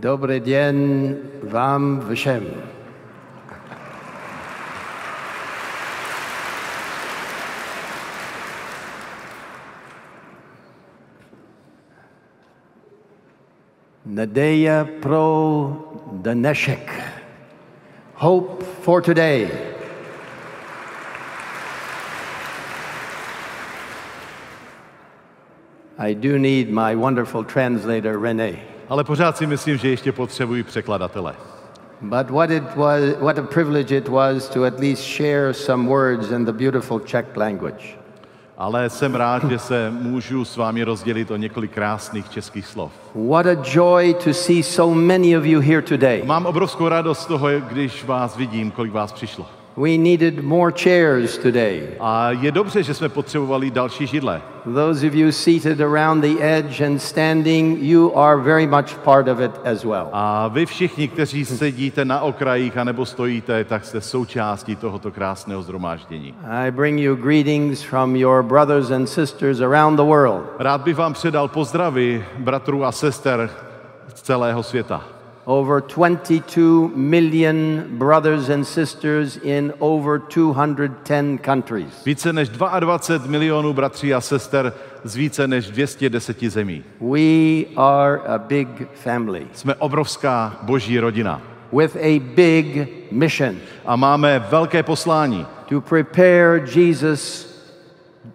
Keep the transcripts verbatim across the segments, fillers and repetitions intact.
Dobrý den vám všem. Naději pro dnešek. Hope for today. I do need my wonderful translator, René. Ale pořád si myslím, že ještě potřebuji překladatele. But what it was, what a privilege it was to at least share some words in the beautiful Czech language. Ale jsem rád, že se můžu s vámi rozdělit o několik krásných českých slov. What a joy to see so many of you here today. Mám obrovskou radost z toho, když vás vidím, kolik vás přišlo. We needed more chairs today. A je dobře, že jsme potřebovali další židle. Those of you seated around the edge and standing, you are very much part of it as well. A vy všichni, kteří sedíte na okrajích a nebo stojíte, tak jste součástí tohoto krásného shromáždění. I bring you greetings from your brothers and sisters around the world. Rád bych vám předal pozdravy bratrů a sester z celého světa. Over twenty-two million brothers and sisters in over two hundred ten countries. Více než dvaadvacet milionů bratří a sester z více než dvě stě deset zemí. We are a big family. Jsme obrovská boží rodina. With a big mission. A máme velké poslání. To prepare Jesus,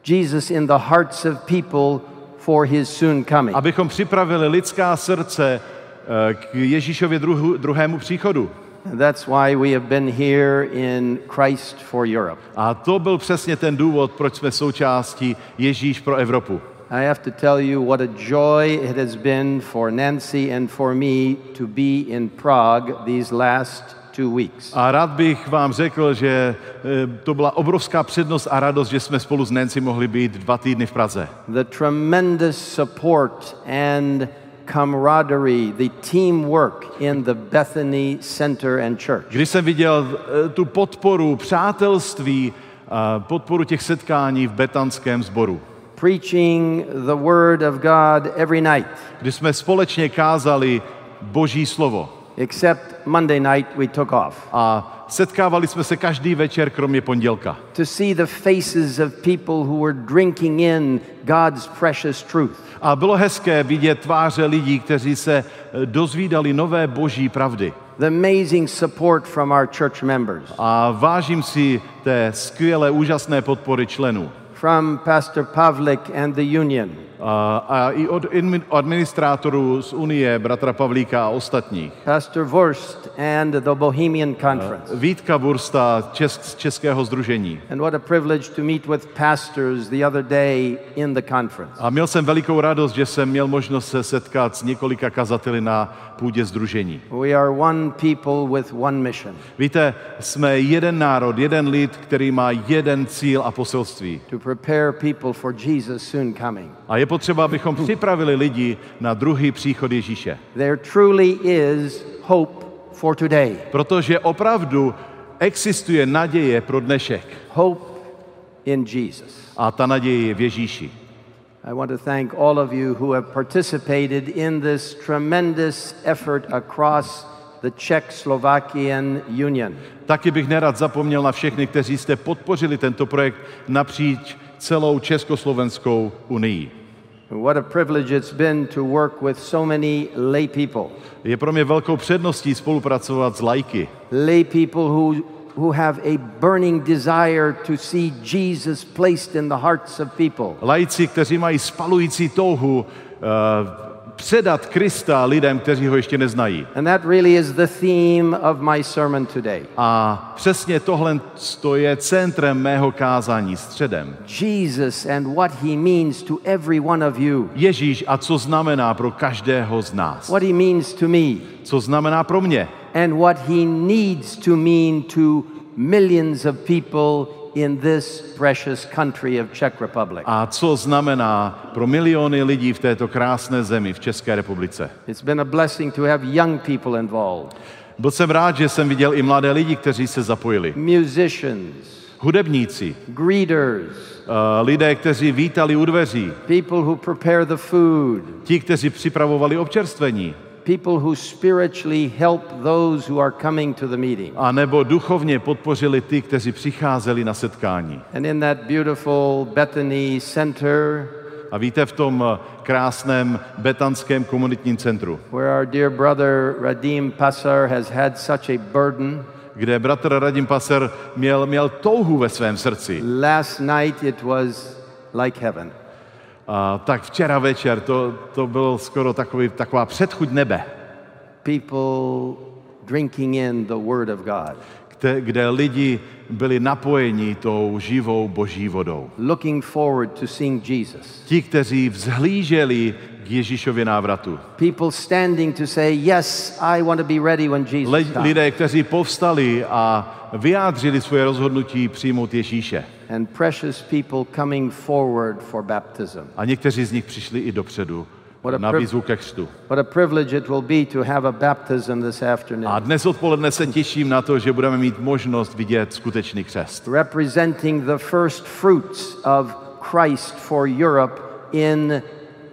Jesus in the hearts of people for his soon coming. Abychom připravili lidská srdce k Ježíšově druhu, druhému příchodu. That's why we have been here in Christ for Europe. A to byl přesně ten důvod, proč jsme součástí Ježíš pro Evropu. I have to tell you what a joy it has been for Nancy and for me to be in Prague these last two weeks. A rád bych vám řekl, že to byla obrovská přednost a radost, že jsme spolu s Nancy mohli být dva týdny v Praze. The tremendous support and camaraderie, the teamwork in the Bethany Center and Church. Když jsem viděl tu podporu, přátelství, podporu těch setkání v Betanském sboru. Preaching the word of God every night. Když jsme společně kázali Boží slovo. Except Monday night we took off. A setkávali jsme se každý večer kromě pondělka. To see the faces of people who were drinking in God's precious truth. A bylo hezké vidět tváře lidí, kteří se dozvídali nové boží pravdy. The amazing support from our church members. A vážím si té skvělé úžasné podpory členů. From Pastor Pavlík and the Union. A, a i od administrátorů z Unie, bratra Pavlíka a ostatních. Pastor Burst and the Bohemian Conference. Vítka Bursta Česk, z Českého sdružení. And what a privilege to meet with pastors the other day in the conference. A měl jsem velikou radost, že jsem měl možnost se setkat s několika kazateli na půdě sdružení. We are one people with one mission. Víte, jsme jeden národ, jeden lid, který má jeden cíl a poselství. To prepare people for Jesus soon coming. A je potřeba, abychom připravili lidi na druhý příchod Ježíše. There truly is hope for today. Protože opravdu existuje naděje pro dnešek. Hope in Jesus. A ta naděje je v Ježíši. I want to thank all of you who have participated in this tremendous effort across the Czech-Slovakian Union. Taky bych nerad zapomněl na všechny, kteří jste podpořili tento projekt napříč celou Československou unii. What a privilege it's been to work with so many lay people. Je pro mě velkou předností spolupracovat s laiky. Lay people who who have a burning desire to see Jesus placed in the hearts of people. Laici, kteří mají spalující touhu uh, předat Krista lidem, kteří ho ještě neznají. And that really is the theme of my sermon today. A přesně tohle je centrem mého kázání, středem. Jesus and what he means to every one of you. Ježíš a co znamená pro každého z nás. What he means to me. Co znamená pro mě. And what he needs to mean to millions of people in this precious country of Czech Republic. A co znamená pro miliony lidí v této krásné zemi v České republice. It's been a blessing to have young people involved. Byl jsem rád, že jsem viděl i mladé lidi, kteří se zapojili. Musicians, hudebníci, greeters, uh, lidé, kteří vítali u dveří, people who prepare the food, ti, kteří připravovali občerstvení, people who spiritually help those who are coming to the meeting. A nebo duchovně podpořili ty, kteří přicházeli na setkání. And in that beautiful Bethany Center. A víte, v tom krásném betanském komunitním centru. Where our dear brother Radim Pasar has had such a burden. Kde bratr Radim Pasar měl měl touhu ve svém srdci. Last night it was like heaven. A tak včera večer to, to bylo skoro takový, taková předchuť nebe. People drinking in the word of God. Kde, kde lidi byli napojeni tou živou boží vodou. Looking forward to seeing Jesus. Ti, kteří vzhlíželi k Ježíšově návratu. People standing to say, yes, I want to be ready when Jesus comes. Lidé, kteří povstali a vyjádřili svoje rozhodnutí přijmout Ježíše. And precious people coming forward for baptism. A někteří z nich přišli i dopředu na výzvu ke křtu. What a privilege it will be to have a baptism this afternoon. A dnes odpoledne se těším na to, že budeme mít možnost vidět skutečný křest. Representing the first fruits of Christ for Europe in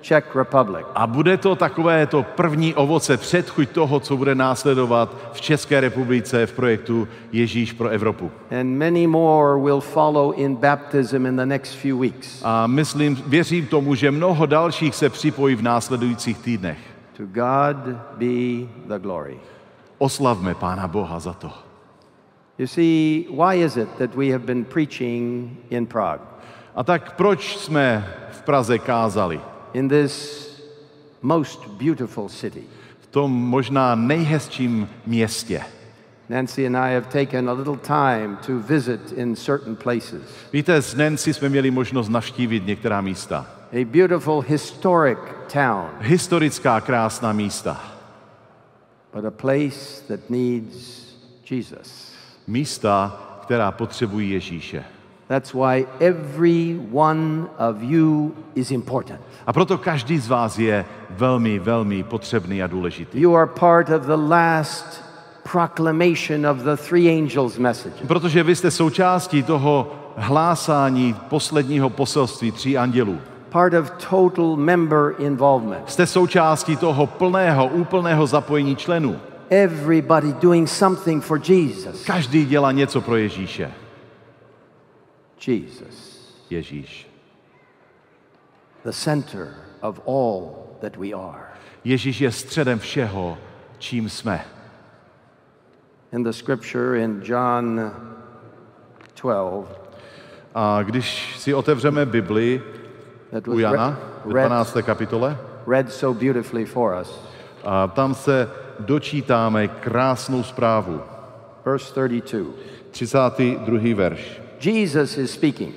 Czech Republic. A bude to takové to první ovoce, předchuť toho, co bude následovat v České republice v projektu Ježíš pro Evropu. And many more will follow in baptism in the next few weeks. A myslím, věřím tomu, že mnoho dalších se připojí v následujících týdnech. To God be the glory. Oslavme Pána Boha za to. You see, why is it that we have been preaching in Prague? A tak proč jsme v Praze kázali? In this most beautiful city. V tom možná nejhezčím městě. Nancy and I have taken a little time to visit in certain places. Víte, s Nancy jsme měli možnost navštívit některá místa. A beautiful historic town. Historická krásná místa. But a place that needs Jesus. Místa, která potřebují Ježíše. That's why every one of you is important. A proto každý z vás je velmi, velmi potřebný a důležitý. You are part of the last proclamation of the three angels' message. Protože vy jste součástí toho hlásání posledního poselství tří andělů. Part of total member involvement. Jste součástí toho plného, úplného zapojení členů. Everybody doing something for Jesus. Každý dělá něco pro Ježíše. Jesus, Ježíš, the center of all that we are. Ježíš je středem všeho, čím jsme. In the scripture in John twelve. A když si otevřeme Bibli u Jana v dvanácté kapitole, read so beautifully for us. A tam se dočítáme krásnou zprávu. Verse thirty-two. třicátý druhý verš. Jesus is speaking.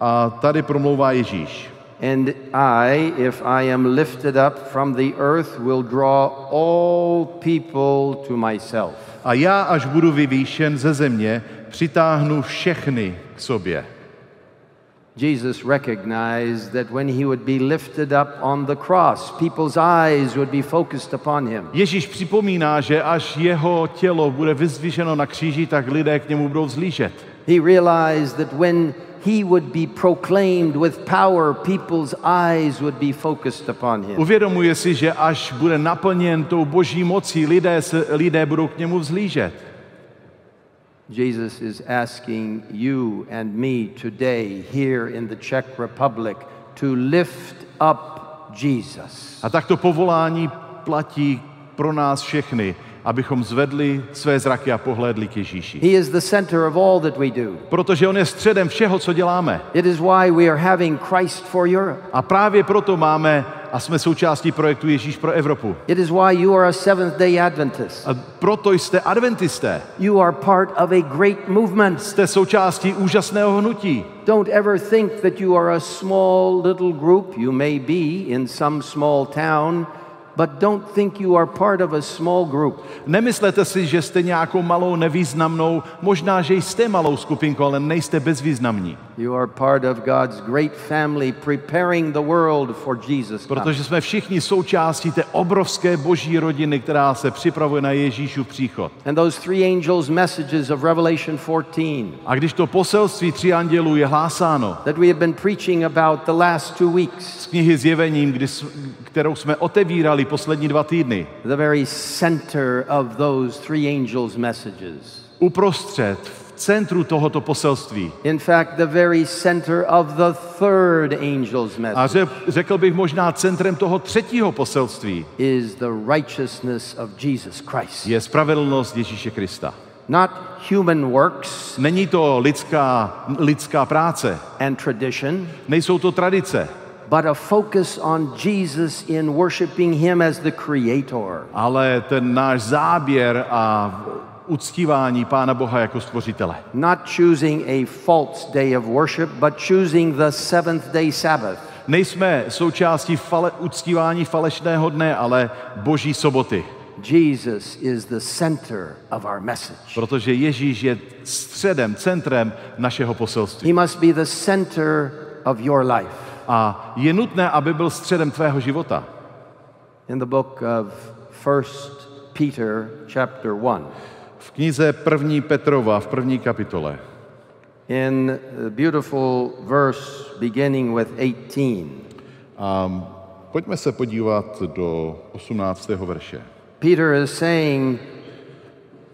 A tady promlouvá Ježíš. And I, if I am lifted up from the earth, will draw all people to myself. A já, až budu vyvýšen ze země, přitáhnu všechny k sobě. Jesus recognized that when he would be lifted up on the cross, people's eyes would be focused upon him. Ježíš připomíná, že až jeho tělo bude vyzvíšeno na kříži, tak lidé k němu budou vzlížet. He realized that when he would be proclaimed with power, people's eyes would be focused upon him. Uvědomuje si, že až bude naplněn tou boží mocí, lidé se, lidé budou k němu vzlížet. Jesus is asking you and me today here in the Czech Republic to lift up Jesus. A tak to povolání platí pro nás všechny, abychom zvedli své zraky a pohlédli k Ježíši. He is the center of all that we do. Protože on je středem všeho, co děláme. It is why we are having Christ for Europe. A právě proto máme a jsme součástí projektu Ježíš pro Evropu. It is why you are a Seventh-day Adventist. A proto jste adventisté. You are part of a great movement. Jste součástí úžasného hnutí. Don't ever think that you are a small little group. You may be in some small town. But don't think you are part of a small group. Nemyslete si, že jste nějakou malou nevýznamnou, možná že jste malou skupinkou, ale nejste bezvýznamní. You are part of God's great family preparing the world for Jesus. Protože jsme všichni součástí té obrovské boží rodiny, která se připravuje na Ježíšův příchod. And those three angels' messages of Revelation fourteen. A když to poselství tří andělů je hlásáno. That we have been preaching about the last two weeks. Z knihy Zjevení, kterou jsme otevírali probíhaly poslední dva týdny. The very center of those three angels' messages. Uprostřed, v centru tohoto poselství. In fact, the very center of the third angel's message. A řekl bych možná centrem toho třetího poselství. Is the righteousness of Jesus Christ. Je spravedlnost Ježíše Krista. Not human works. Není to lidská lidská práce. And tradition. Nejsou to tradice. But a focus on Jesus in worshiping him as the creator. Ale ten náš záběr a uctívání Pána Boha jako stvořitele. Not choosing a false day of worship, but choosing the seventh day Sabbath. Nejsme součástí fale, uctívání falešného dne, ale Boží soboty. Jesus is the center of our message. Protože Ježíš je středem, centrem našeho poselství. He must be the center of your life. A je nutné, aby byl středem tvého života. In the book of First Peter chapter one. V knize první Petrova v první kapitole. In a beautiful verse beginning with eighteen. Um, pojďme se podívat do osmnáctého verše. Peter is saying,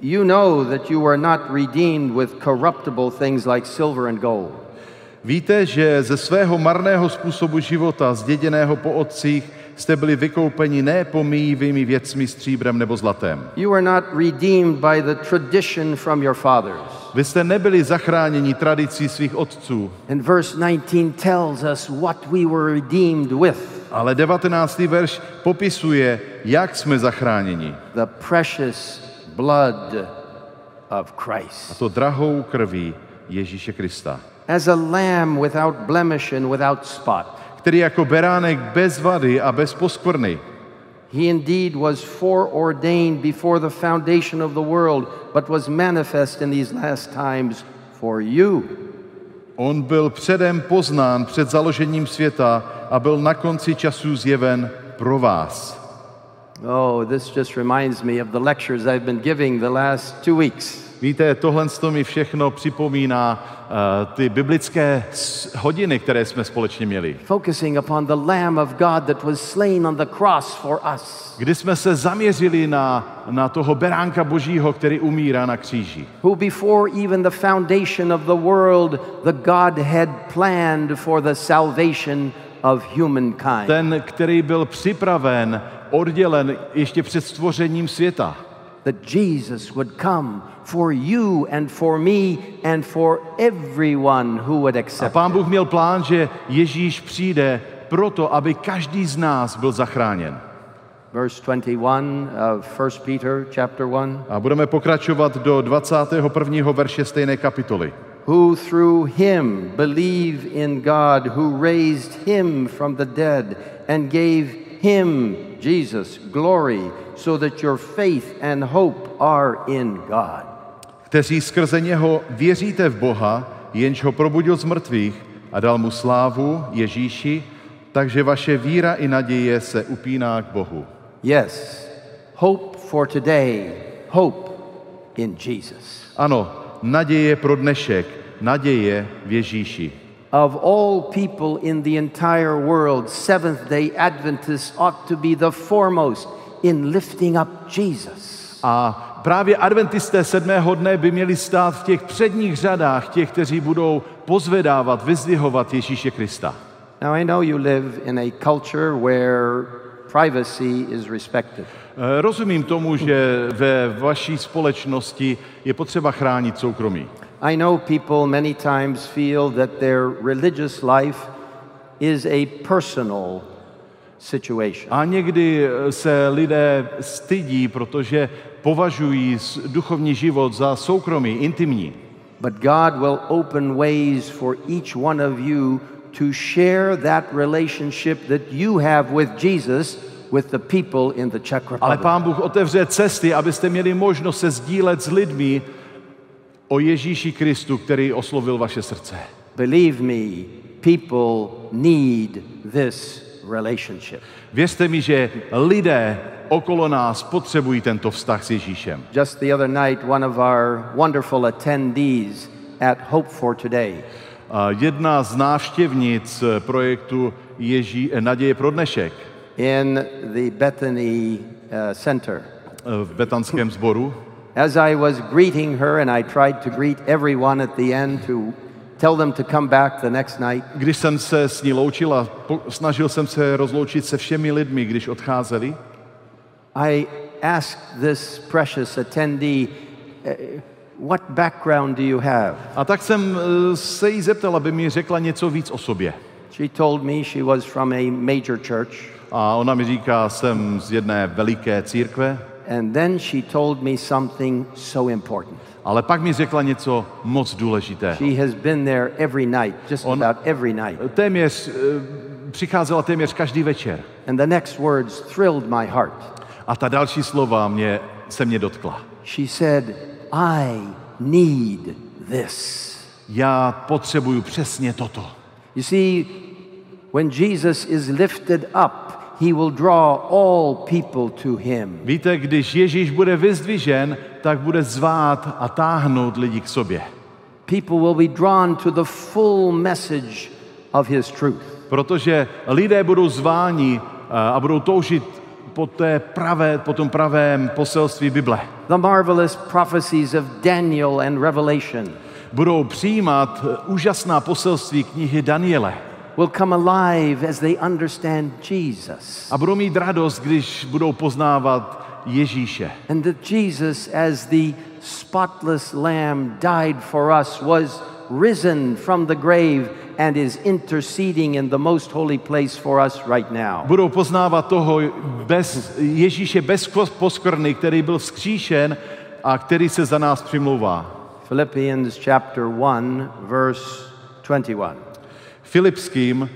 you know that you were not redeemed with corruptible things like silver and gold. Víte, že ze svého marného způsobu života, zděděného po otcích, jste byli vykoupeni ne pomíjivými věcmi stříbrem nebo zlatem. You were not redeemed by the tradition from your fathers. Vy jste nebyli zachráněni tradicí svých otců. And verse nineteen tells us what we were redeemed with. Ale devatenáctý verš popisuje, jak jsme zachráněni. The precious blood of Christ. A to drahou krví Ježíše Krista. As a lamb without blemish and without spot. Který jako beránek bez vady a bez poskvrny. He indeed was foreordained before the foundation of the world, but was manifest in these last times for you. On byl předem poznán před založením světa a byl na konci časů zjeven pro vás. Oh, this just reminds me of the lectures I've been giving the last two weeks. Víte, tohle mi všechno připomíná uh, ty biblické hodiny, které jsme společně měli. Focusing upon the Lamb of God that was slain on the cross for us. Kdy jsme se zaměřili na na toho beránka Božího, který umírá na kříži. Who before even the foundation of the world, the Godhead planned for the salvation of humankind. Ten, který byl připraven, oddělen ještě před stvořením světa. That Jesus would come for you and for me and for everyone who would accept. A Pán Bůh měl plán, že Ježíš přijde proto, aby každý z nás byl zachráněn. Verse twenty-one of First Peter chapter one. A budeme pokračovat do dvacátého prvního verše stejné kapitoly. Who through him believe in God who raised him from the dead and gave him, Jesus, glory, so that your faith and hope are in God. Kteří skrze něho věříte v Boha, jenž ho probudil z mrtvých a dal mu slávu, Ježíši, takže vaše víra i naděje se upíná k Bohu. Yes, hope for today, hope in Jesus. Ano, naděje pro dnešek, naděje v Ježíši. Of all people in the entire world, Seventh-day Adventists ought to be the foremost in lifting up Jesus. A právě adventisté sedmého dne by měli stát v těch předních řadách, těch, kteří budou pozvedávat, vyzdvihovat Ježíše Krista. Now I know you live in a culture where privacy is respected. Rozumím tomu, že ve vaší společnosti je potřeba chránit soukromí. I know people many times feel that their religious life is a personal situation. A někdy se lidé stydí, protože považují duchovní život za soukromý, intimní. But God will open ways for each one of you to share that relationship that you have with Jesus with the people in the Czech Republic. Ale Pán Bůh otevře cesty, abyste měli možnost se sdílet s lidmi o Ježíši Kristu, který oslovil vaše srdce. Believe me, people need this relationship. Věřte mi, že lidé okolo nás potřebují tento vztah s Ježíšem. Just the other night one of our wonderful attendees at Hope for Today. Jedna z návštěvnic projektu Ježí... Naděje pro dnešek. in the Bethany uh, center. V Betanském sboru. As I was greeting her and I tried to greet everyone at the end to tell them to come back the next night. Když jsem se s ní loučila, snažil jsem se rozloučit se všemi lidmi, když odcházeli. I asked this precious attendee, what background do you have? A tak jsem se jí zeptal, aby mi řekla něco víc o sobě. She told me she was from a major church. A ona mi říká, jsem z jedné veliké církve. And then she told me something so important. Ale pak mi řekla něco moc důležitého. She has been there every night, just about every night. Téměř přicházela téměř každý večer. And the next words thrilled my heart. A ta další slova mě se mě dotkla. She said, I need this. Já potřebuju přesně toto. You see, when Jesus is lifted up, he will draw all people to him. Víte, když Ježíš bude vyzdvižen, tak bude zvát a táhnout lidi k sobě. People will be drawn to the full message of his truth. Protože lidé budou zváni a budou toužit po té pravé, po tom pravém poselství Bible. The marvelous prophecies of Daniel and Revelation. Budou přijímat úžasná poselství knihy Daniele. Will come alive as they understand Jesus. A budou mít radost, když budou poznávat Ježíše. And that Jesus as the spotless lamb died for us, was risen from the grave and is interceding in the most holy place for us right now. Budou poznávat toho bez Ježíše bez poskvrny, který byl vzkříšen a který se za nás přimlouvá. Philippians chapter one verse twenty-one. Filipským,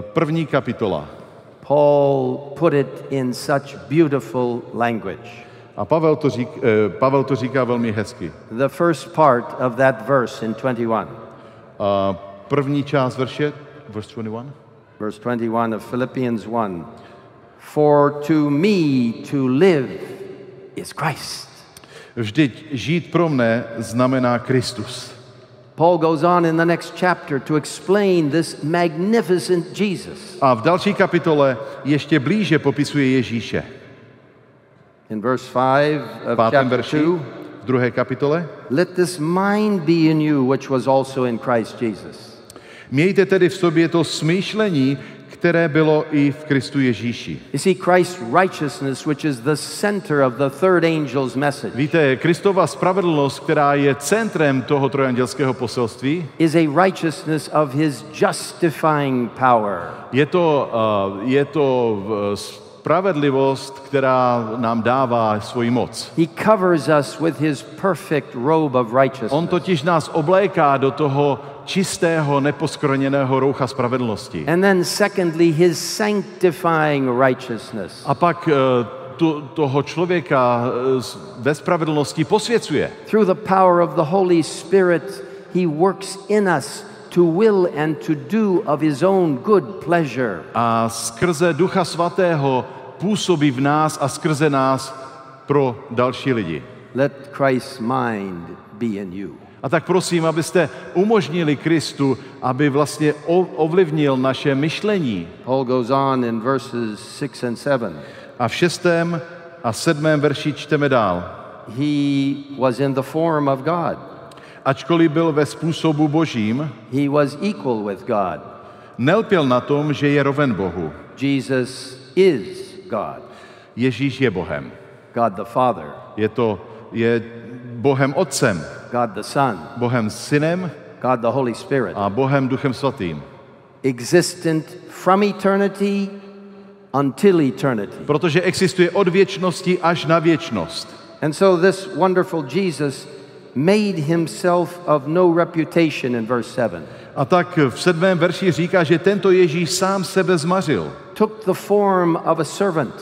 první kapitola. Paul put it in such beautiful language. A Pavel to, řík, Pavel to říká velmi hezky. The first part of that verse in twenty-one. A první část verše, verse twenty-one. Verse twenty-one of Philippians one. For to me to live is Christ. Vždyť žít pro mne znamená Kristus. Paul goes on in the next chapter to explain this magnificent Jesus. A v další kapitole ještě blíže popisuje Ježíše. In verse five of chapter two, v druhé kapitole, let this mind be in you which was also in Christ Jesus. Mějte tedy v sobě to smýšlení, které bylo i v Kristu Ježíši. You see, Christ's righteousness, which is the center of the third angel's message. Víte, Kristova spravedlnost, která je centrem toho trojandělského poselství, is a righteousness of his justifying power. Je to uh, je to spravedlivost, která nám dává svoji moc. He covers us with his perfect robe of righteousness. On totiž nás obléká do toho čistého, neposkvrněného roucha spravedlnosti. And then secondly his sanctifying righteousness. A pak to, toho člověka ve spravedlnosti posvěcuje. Through the power of the Holy Spirit he works in us to will and to do of his own good pleasure. A skrze Ducha Svatého působí v nás a skrze nás pro další lidi. Let Christ's mind be in you. A tak prosím, abyste umožnili Kristu, aby vlastně ovlivnil naše myšlení. Paul goes on in verses six and seven. A v šestém a sedmém verši čteme dál. He was in the form of God. Ačkoliv byl ve způsobu Božím, he was equal with God. Nelpěl na tom, že je roven Bohu. Jesus is God. Ježíš je Bohem. God the Father. Je to je Bohem Otcem. God the Son, Bohem Synem, God the Holy Spirit, a Bohem Duchem Svatým. Existent from eternity until eternity. Protože existuje od věčnosti až na věčnost. And so this wonderful Jesus made himself of no reputation in verse seven. A tak v sedmém verši říká, že tento Ježíš sám sebe zmařil. Took the form of a servant.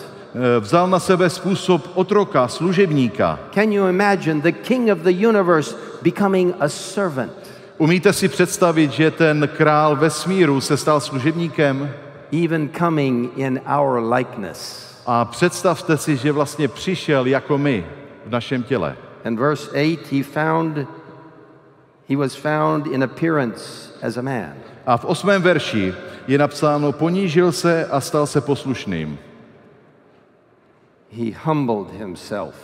Vzal na sebe způsob otroka, služebníka. Can you imagine the king of the universe becoming a servant? Umíte si představit, že ten král vesmíru se stal služebníkem? Even coming in our likeness. A představte si, že vlastně přišel jako my v našem těle. And verse eight he found He was found in appearance as a man. A v osmém verši je napsáno, ponížil se a stal se poslušným. He humbled himself.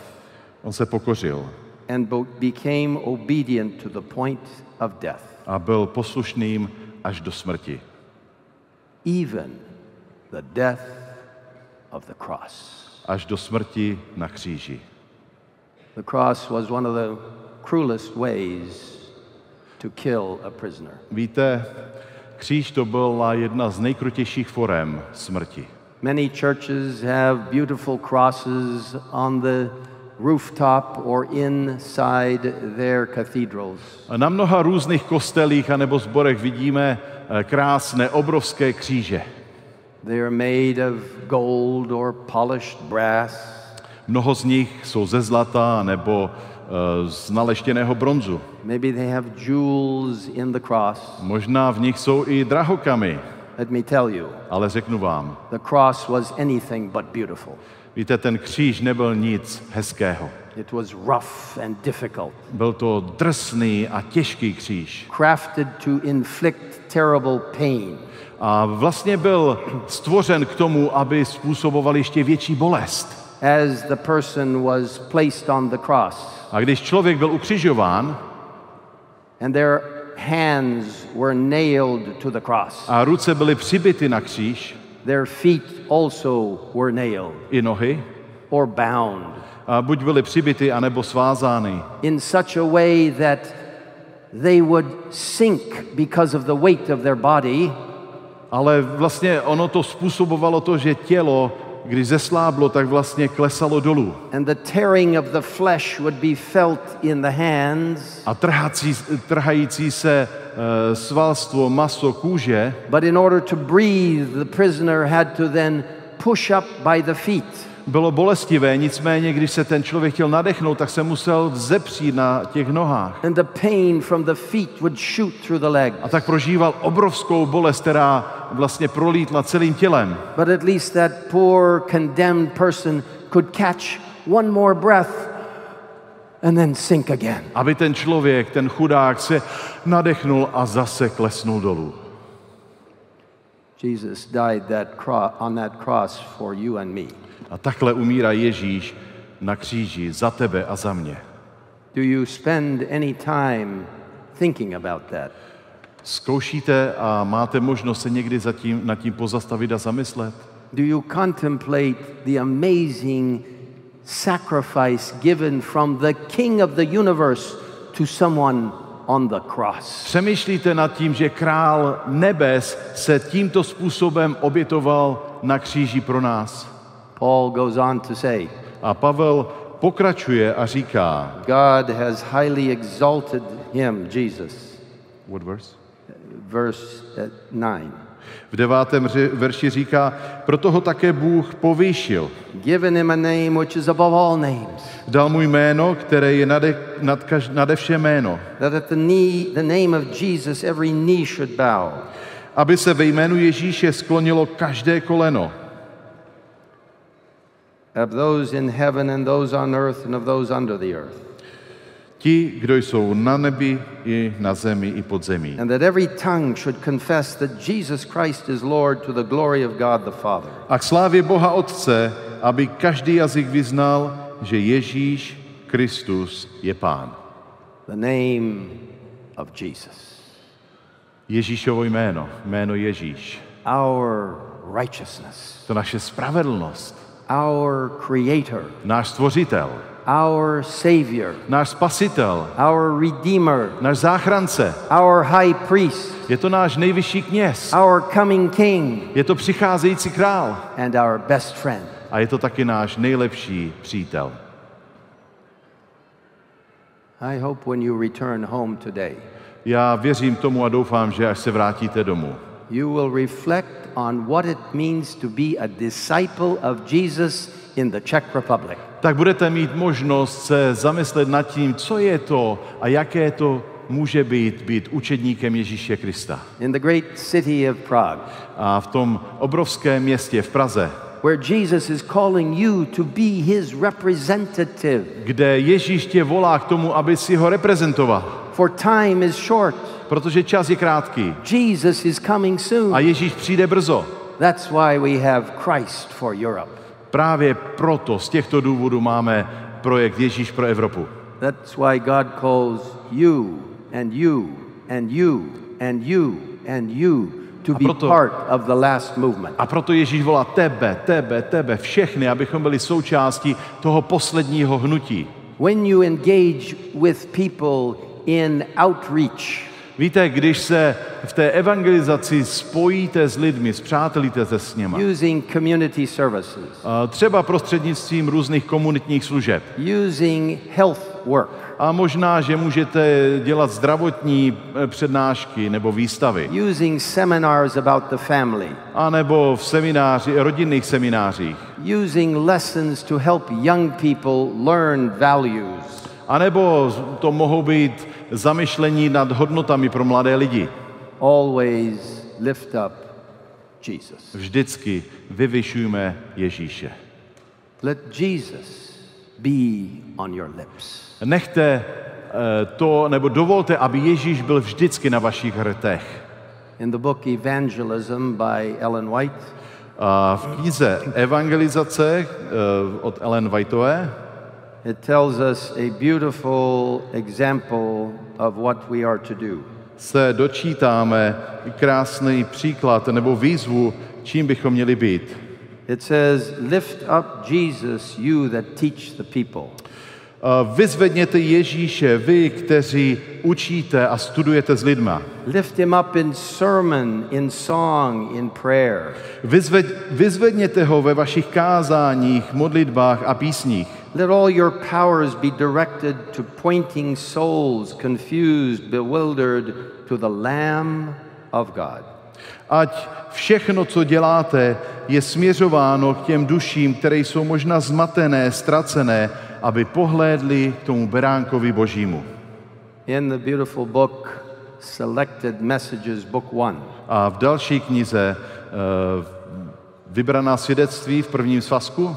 On se pokořil. And became obedient to the point of death. A byl poslušným až do smrti. Even the death of the cross. Až do smrti na kříži. The cross was one of the cruelest ways to kill a prisoner. Víte, kříž to byla jedna z nejkrutějších forem smrti. Many churches have beautiful crosses on the rooftop or inside their cathedrals. Na mnoha různých kostelích a nebo zborech vidíme krásné obrovské kříže. They are made of gold or polished brass. Mnoho z nich jsou ze zlata nebo z naleštěného bronzu. Maybe they have jewels in the cross. Možná v nich jsou i drahokamy. Let me tell you. Ale řeknu vám. The cross was anything but beautiful. Víte, ten kříž nebyl nic hezkého. It was rough and difficult. Byl to drsný a těžký kříž. Crafted to inflict terrible pain. A vlastně byl stvořen k tomu, aby způsoboval ještě větší bolest. As the person was placed on the cross. A když člověk byl ukřižován, and their hands were nailed to the cross. A ruce byly přibity na kříž. Their feet also were nailed. I nohy. Or bound. A buď byly přibity, anebo svázány. In such a way that they would sink because of the weight of their body. Ale vlastně ono to způsobovalo to, že tělo, když zesláblo, tak vlastně klesalo dolů. And the tearing of the flesh would be felt in the hands. A trhací, trhající se uh, svalstvo, maso, kůže. But in order to breathe, the prisoner had to then push up by the feet. Bylo bolestivé, nicméně, když se ten člověk chtěl nadechnout, tak se musel vzepřít na těch nohách. And the pain from the feet would shoot through the legs. A tak prožíval obrovskou bolest, která vlastně prolítla celým tělem. But at least that poor condemned person could catch one more breath and then sink again. Aby ten člověk, ten chudák se nadechnul a zase klesnul dolů. Jesus died that cross, on that cross for you and me. A takhle umírá Ježíš na kříži za tebe a za mě. Do you spend any time thinking about that? Zkoušíte a máte možnost se někdy za tím, nad tím pozastavit a zamyslet? Do you contemplate the amazing sacrifice given from the King of the universe to someone on the cross? Přemýšlíte nad tím, že král nebes se tímto způsobem obětoval na kříži pro nás? Paul goes on to say, a Pavel pokračuje a říká, God has highly exalted him, Jesus. What verse? Verse nine. V devátém verši říká, proto ho také Bůh povýšil. Given him a name which is above all names. Dal mu jméno, které je nade, nad kaž, nade vše jméno. That at the, knee, the name of Jesus every knee should bow. Aby se ve jménu Ježíše sklonilo každé koleno. Of those in heaven and those on earth and of those under the earth. Ti, kdo jsou na nebi i na zemi i pod zemí. And that every tongue should confess that Jesus Christ is Lord to the glory of God the Father. A k slávě Boha Otce, aby každý jazyk vyznal, že Ježíš Kristus je Pán. The name of Jesus. Ježíšovo jméno, jméno Ježíš. Our righteousness. To naše spravedlnost. Our Creator, náš stvořitel, our Savior, náš spasitel, our Redeemer, náš záchrance, our High Priest, je to náš nejvyšší kněz, our coming King, je to přicházející král, and our best friend, a je to taky náš nejlepší přítel. I hope when you return home today, já věřím tomu a doufám, že až se vrátíte domů, you will reflect on what it means to be a disciple of Jesus in the Czech Republic. Tak budete mít možnost se zamyslet nad tím, co je to a jaké to může být být učedníkem Ježíše Krista. In the great city of Prague. A v tom obrovském městě v Praze. Where Jesus is calling you to be his representative. Kde Ježíš tě volá k tomu, aby si ho reprezentoval. For time is short. Protože čas je krátký. Jesus is coming soon. A Ježíš přijde brzo. That's why we have Christ for Europe. Právě proto z těchto důvodů máme projekt Ježíš pro Evropu. That's why God calls you and you and you and you and you to be part of the last movement. A proto Ježíš volá tebe, tebe, tebe, všechny, abychom byli součástí toho posledního hnutí. When you engage with people in outreach. Víte, když se v té evangelizaci spojíte s lidmi, spřátelíte se s nimi. Using community services. Třeba prostřednictvím různých komunitních služeb. Using health work. A možná, že můžete dělat zdravotní přednášky nebo výstavy. Using seminars about the family. A nebo v semináři, rodinných seminářích. Using lessons to help young people learn values. A nebo to mohou být zamyšlení nad hodnotami pro mladé lidi. Always lift up Jesus. Vždycky vyvyšujme Ježíše. Let Jesus be on your lips. Nechte to, nebo dovolte, aby Ježíš byl vždycky na vašich rtech. In the book Evangelism by Ellen White. V knize Evangelizace od Ellen Whiteové. It tells us a beautiful example of what we are to do. Se dočítáme krásný příklad nebo výzvu, čím bychom měli být. It says, lift up Jesus, you that teach the people. Vyzvedněte Ježíše, vy, kteří učíte a studujete s lidma. Lift him up in sermon, in song, in prayer. Vyzved, vyzvedněte ho ve vašich kázáních, modlitbách a písních. Let all your powers be directed to pointing souls, confused, bewildered, to the Lamb of God. Ať všechno, co děláte, je směřováno k těm duším, které jsou možná zmatené, ztracené, aby pohlédli k tomu beránkovi Božímu. In the beautiful book Selected Messages Book One. A v další knize uh, Vybraná svědectví v prvním svazku.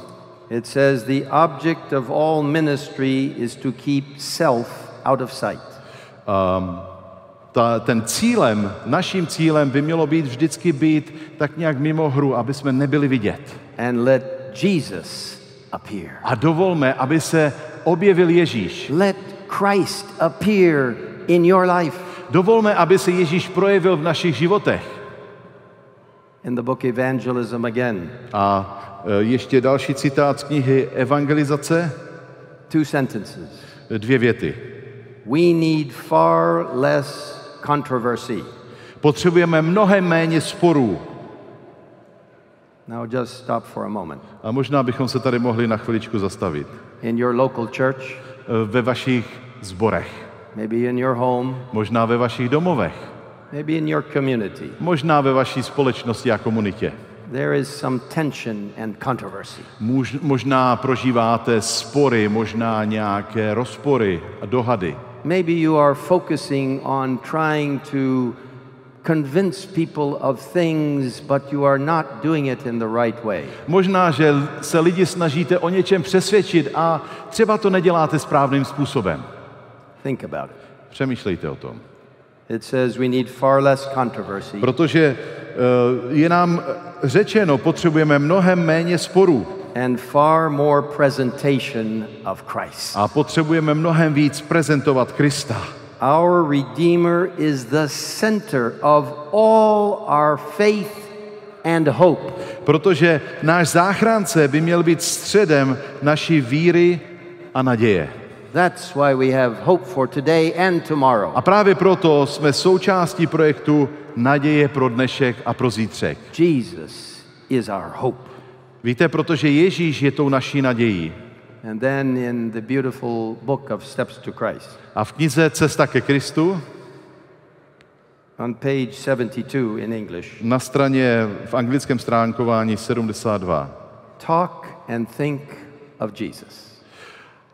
It says the object of all ministry is to keep self out of sight. Um, ta, ten cílem, naším cílem by mělo být vždycky být tak nějak mimo hru, aby jsme nebyli vidět. And let Jesus appear. A dovolme, aby se objevil Ježíš. Let Christ appear in your life. Dovolme, aby se Ježíš projevil v našich životech. In the book Evangelism again. A ještě další citát z knihy Evangelizace. Two sentences. Dvě věty. We need far less controversy. Potřebujeme mnohem méně sporů. Now just stop for a moment. A možná bychom se tady mohli na chviličku zastavit. In your local church. Ve vašich sborech. Maybe in your home. Možná ve vašich domovech. Maybe in your community. Možná ve vaší společnosti a komunitě. There is some tension and controversy. Mož, možná prožíváte spory, možná nějaké rozpory a dohady. Maybe you are focusing on trying to convince people of things, but you are not doing it in the right way. Možná, že se lidi snažíte o něčem přesvědčit a třeba to neděláte správným způsobem. Think about it. Přemýšlejte o tom. It says we need far less controversy. Protože uh, je nám řečeno, potřebujeme mnohem méně sporů. And far more presentation of Christ. A potřebujeme mnohem víc prezentovat Krista. Our Redeemer is the center of all our faith and hope. Protože náš záchránce by měl být středem naší víry a naděje. That's why we have hope for today and tomorrow. A právě proto jsme součástí projektu Naděje pro dnešek a pro zítřek. Jesus is our hope. Víte, protože Ježíš je tou naší nadějí. And then in the beautiful book of Steps to Christ. A v knize Cesta ke Kristu. On page sedmdesát dva in English. Na straně v anglickém stránkování sedmdesát dva. Talk and think of Jesus.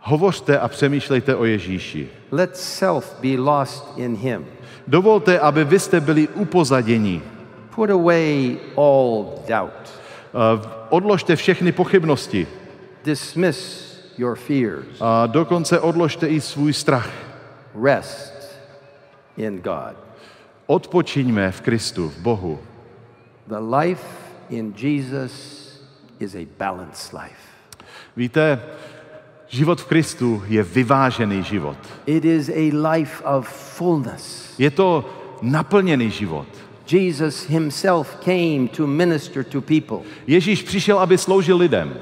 Hovořte a přemýšlejte o Ježíši. Let self be lost in him. Dovolte, aby vy jste byli upozaděni. Put away all doubt. Odložte všechny pochybnosti. Dismiss your fears. A dokonce odložte i svůj strach. Rest in God. Odpočiňme v Kristu, v Bohu. The life in Jesus is a balanced life. Víte, život v Kristu je vyvážený život. It is a life of fullness. Je to naplněný život. Jesus himself came to minister to people. Ježíš přišel, aby sloužil lidem.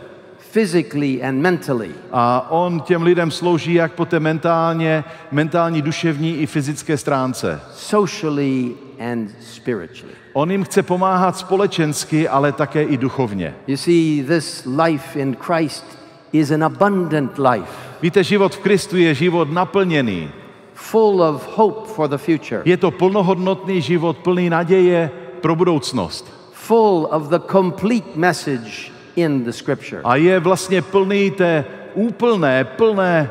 Physically and mentally. A on těm lidem slouží jak po té mentálně, mentální, duševní i fyzické stránce. Socially and spiritually. On jim chce pomáhat společensky, ale také i duchovně. You see, this life in Christ is an abundant life. Víte, život v Kristu je život naplněný. Full of hope for the future. Je to plnohodnotný život, plný naděje pro budoucnost. Full of the complete message in the scripture. A je vlastně plný té úplné, plné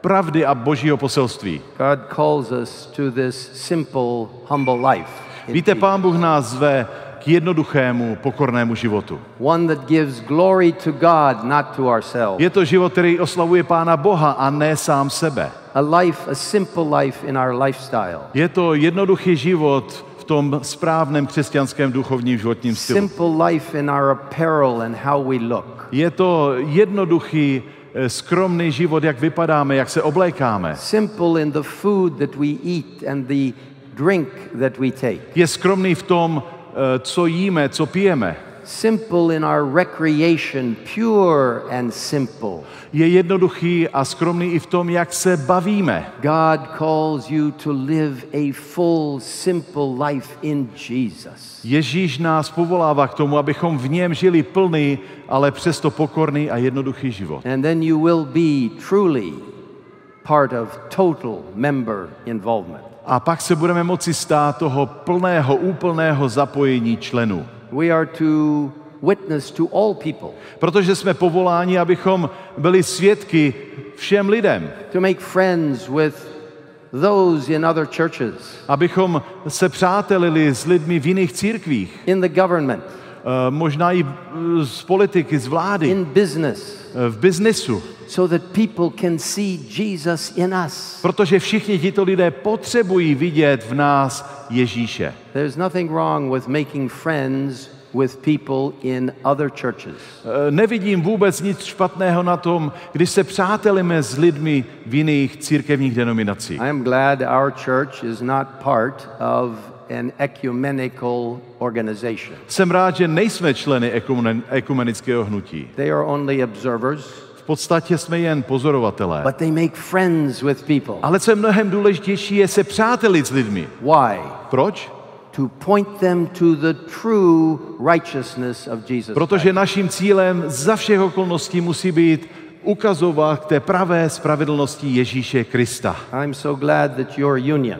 pravdy a Božího poselství. God calls us to this simple, humble life. Víte, Pán Bůh nás zve k jednoduchému, pokornému životu. One that gives glory to God, not to ourselves. Je to život, který oslavuje Pána Boha a ne sám sebe. A life, a simple life in our lifestyle. Je to jednoduchý život v tom správném křesťanském duchovním životním stylu. Simple life in our apparel and how we look. Je to jednoduchý, skromný život, jak vypadáme, jak se oblékáme. Simple in the food that we eat and the drink that we take. Je skromný v tom, co jíme, co pijeme. Simple in our recreation, pure and simple. Je jednoduchý a skromný i v tom, jak se bavíme. God calls you to live a full, simple life in Jesus. Ježíš nás povolává k tomu, abychom v něm žili plný, ale přesto pokorný a jednoduchý život. And then you will be truly part of total member involvement. A pak se budeme moci stát toho plného, úplného zapojení členů. We are to witness to all people. Protože jsme povoláni, abychom byli svědky všem lidem. To make friends with those in other churches. Abychom se přátelili s lidmi v jiných církvích. In the government. Uh, možná i z politiky, z vlády. In business. Uh, v biznesu. So that people can see Jesus in us. Protože všichni tito lidé potřebují vidět v nás Ježíše. There's nothing wrong with making friends with people in other churches. Nevidím vůbec nic špatného na tom, když se přátelíme s lidmi v jiných církevních denominacích. I am glad our church is not part of an ecumenical organization. Jsem rád, že nejsme členy ekumen- ekumenického hnutí. They are only observers. V podstatě jsme jen pozorovatelé. But they make friends with people. Ale co je mnohem důležitější, je se přátelit s lidmi. Why? Proč? To point them to the true righteousness of Jesus. Protože naším cílem za všech okolností musí být ukazovat k té pravé spravedlnosti Ježíše Krista. I'm so glad that your union.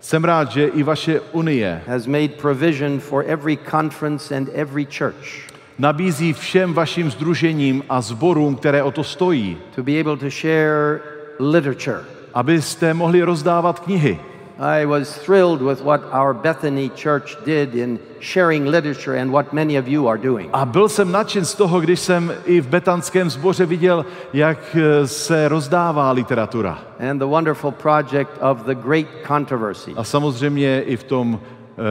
Jsem rád, že i vaše unie has made provision for every conference and every church. Nabízí všem vašim sdružením a sborům, které o to stojí, to be able to share literature. Abyste mohli rozdávat knihy. I was thrilled with what our Bethany church did in sharing literature and what many of you are doing. A byl jsem nadšen z toho, když jsem i v Betanském sboře viděl, jak se rozdává literatura. And the wonderful project of the great controversy. A samozřejmě i v tom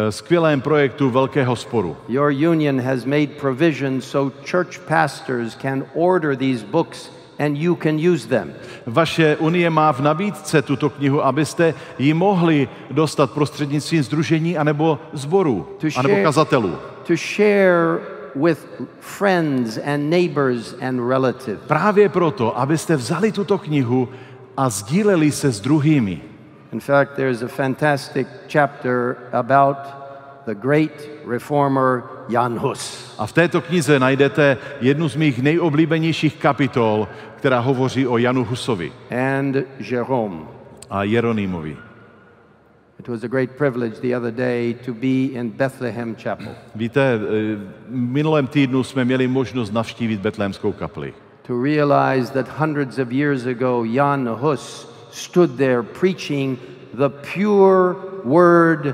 skvělém projektu velkého sporu. Your union has made provision so church pastors can order these books and you can use them. Vaše unie má v nabídce tuto knihu, abyste ji mohli dostat prostřednictvím sdružení anebo sborů, anebo kazatelů. To share with friends and neighbors and relatives. Právě proto, abyste vzali tuto knihu a sdíleli se s druhými. In fact, there's a fantastic chapter about the great reformer Jan Hus. A v této knize najdete jednu z mých nejoblíbenějších kapitol, která hovoří o Janu Husovi and Jeroným. A Jeronýmovi. It was a great privilege the other day to be in Bethlehem Chapel. Víte, minulém týdnu jsme měli možnost navštívit Betlémskou kapli. To realize that hundreds of years ago Jan Hus stood there preaching the pure word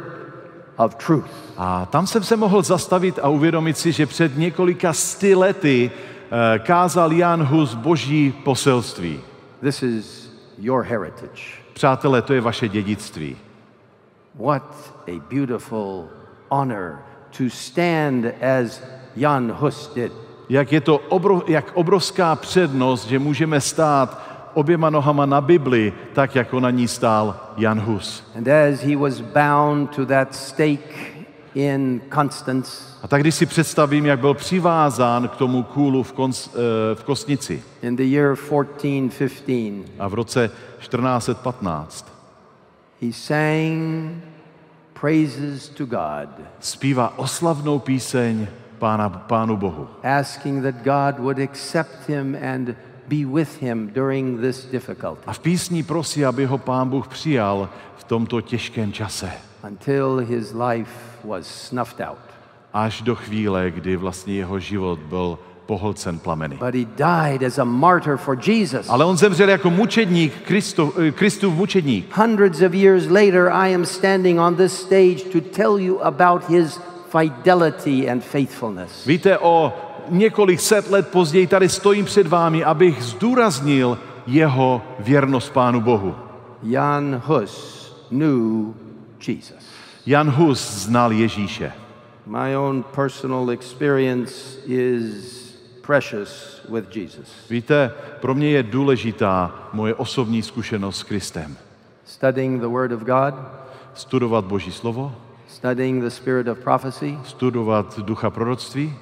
of truth. A tam jsem se mohl zastavit a uvědomit si, že před několika sty lety uh, kázal Jan Hus Boží poselství. This is your heritage. Přátelé, to je vaše dědictví. What a beautiful honor to stand as Jan Hus did. Jak je to obrov, jak obrovská přednost, že můžeme stát oběma nohama na Bibli, tak jako na ní stál Jan Hus. And as he was bound to that stake in Constance. A tak když si představím, jak byl přivázán k tomu kůlu v, konc, v Kostnici. In the year fourteen fifteen. A v roce čtrnáct set patnáct. He sang praises to God. Zpívá oslavnou píseň Pána, Pánu Bohu. Asking that God would accept him and be with him during this difficulty. A v písni prosí, aby ho Pán Bůh přijal v tomto těžkém čase. Until his life was snuffed out. Až do chvíle, kdy vlastně jeho život byl pohlcen plameny. But he died as a martyr for Jesus. Ale on zemřel jako mučedník, Kristo, Kristův mučedník. Hundreds of years later I am standing on this stage to tell you about his fidelity and faithfulness. Víte, o několik set let později tady stojím před vámi, abych zdůraznil jeho věrnost Pánu Bohu. Jan Hus knew Jesus. Jan Hus znal Ježíše. My own personal experience is precious with Jesus. Víte, pro mě je důležitá moje osobní zkušenost s Kristem. Studying the word of God. Studovat Boží slovo. Studying the spirit of prophecy. Studovat ducha proroctví.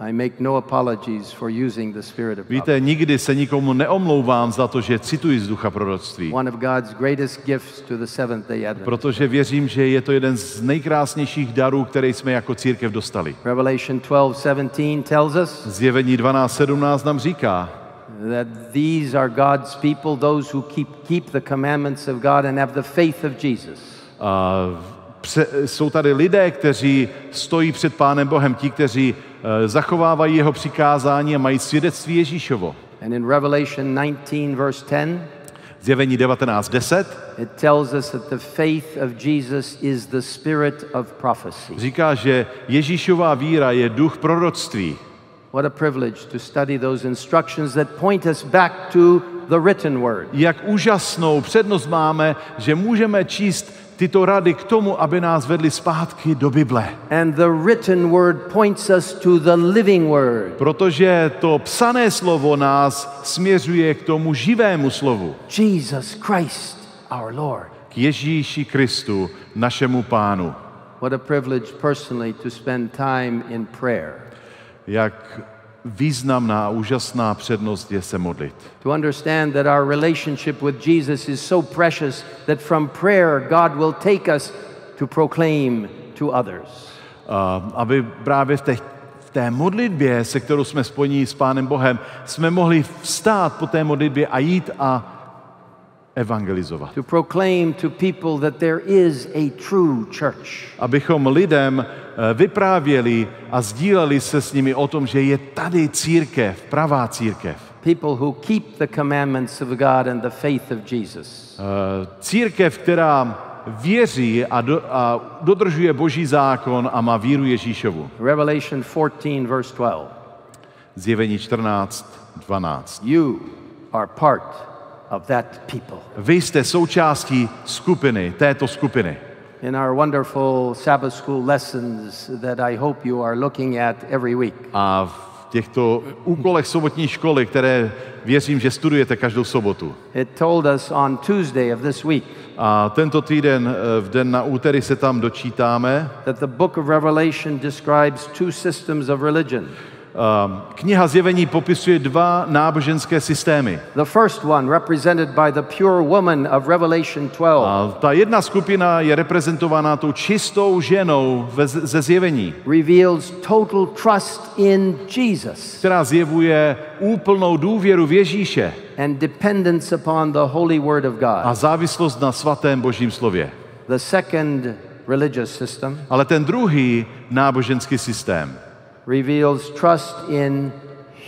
I make no apologies for using the spirit of prophecy. Víte, nikdy se nikomu neomlouvám za to, že cituji z ducha proroctví. One of God's greatest gifts to the seventh day Advent. Protože věřím, že je to jeden z nejkrásnějších darů, které jsme jako církev dostali. Revelation twelve seventeen tells us. Zjevení dvanáct sedmnáct nám říká, that these are God's people, those who keep keep the commandments of God and have the faith of Jesus. Uh, Pře- jsou tady lidé, kteří stojí před Pánem Bohem, ti, kteří uh, zachovávají jeho přikázání a mají svědectví Ježíšovo. And in Revelation nineteen verse ten, Zjevení devatenáct deset, it tells us that the faith of Jesus is the spirit of prophecy. Říká, že Ježíšová víra je duch proroctví. What a privilege to study those instructions that point us back to the written word. Jak úžasnou přednost máme, že můžeme číst tyto rady k tomu, aby nás vedli zpátky do Bible. And the written word points us to the living word. Protože to psané slovo nás směřuje k tomu živému slovu. Jesus Christ, our Lord. K Ježíši Kristu, našemu Pánu. What a privilege personally to spend time in prayer. Jak významná a úžasná přednost je se modlit. To understand that our relationship with Jesus is so precious that from prayer God will take us to proclaim to others. Uh, aby právě v té, v té modlitbě, se kterou jsme spojení s Pánem Bohem, jsme mohli vstát po té modlitbě a jít a evangelizovat. To proclaim to people that there is a true church. Abychom lidem vyprávěli a sdíleli se s nimi o tom, že je tady církev, pravá církev. People who keep the commandments of God and the faith of Jesus. Uh, církev, která věří a, do, a dodržuje Boží zákon a má víru Ježíšovu. Revelation fourteen verse twelve. Zjevení čtrnáct dvanáct. You are part of that people. Vy jste součástí skupiny, této skupiny. In our wonderful Sabbath school lessons that I hope you are looking at every week. A v těchto úkolech sobotní školy, které věřím, že studujete každou sobotu. It told us on Tuesday of this week. A tento týden v den na úterý se tam dočítáme. That the book of Revelation describes two systems of religion. Um, kniha Zjevení popisuje dva náboženské systémy. The first one represented by the pure woman of Revelation twelve. A ta jedna skupina je reprezentovaná tou čistou ženou ve, ze Zjevení. Reveals total trust in Jesus. Která zjevuje úplnou důvěru v Ježíše. And dependence upon the holy word of God. A závislost na svatém Božím slově. The second religious system. Ale ten druhý náboženský systém reveals trust in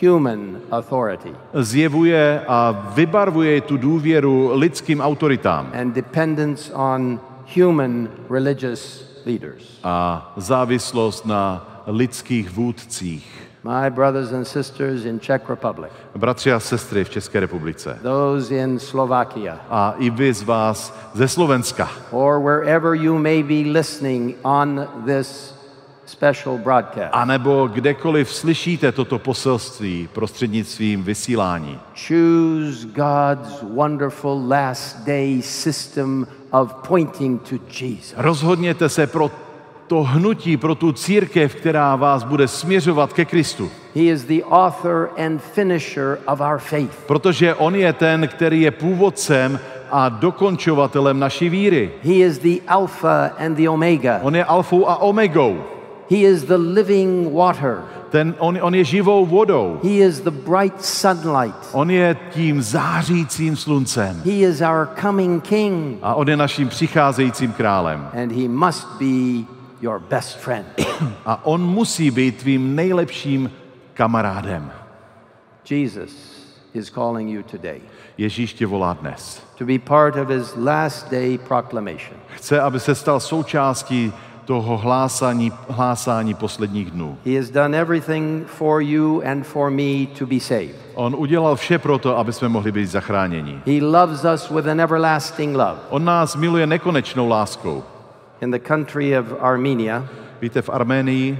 human authority. Zjevuje a vybarvuje tu důvěru lidským autoritám. And dependence on human religious leaders. A závislost na lidských vůdcích. My brothers and sisters in Czech Republic. Bratři a sestry v České republice. Those in Slovakia. A i vy z vás ze Slovenska. Or wherever you may be listening on this special broadcast. A nebo kdekoliv slyšíte toto poselství prostřednictvím vysílání. Choose God's wonderful last day system of pointing to Jesus. Rozhodněte se pro to hnutí, pro tu církev, která vás bude směřovat ke Kristu. He is the author and finisher of our faith. Protože on je ten, který je původcem a dokončovatelem naší víry. He is the alpha and the omega. On je alfou a omegou. He is the living water. Ten, on, on je živou vodou. He is the bright sunlight. On je tím zářícím sluncem. He is our coming king. A on je naším přicházejícím králem. And he must be your best friend. A on musí být tvým nejlepším kamarádem. Jesus is calling you today. Ježíš tě volá dnes. To be part of his last day proclamation. Chce, aby se stal součástí toho hlásání, hlásání posledních dnů. He has done everything for you and for me to be saved. On udělal vše proto, aby jsme mohli být zachráněni. He loves us with an everlasting love. On nás miluje nekonečnou láskou. In the country of Armenia, víte, v Arménii,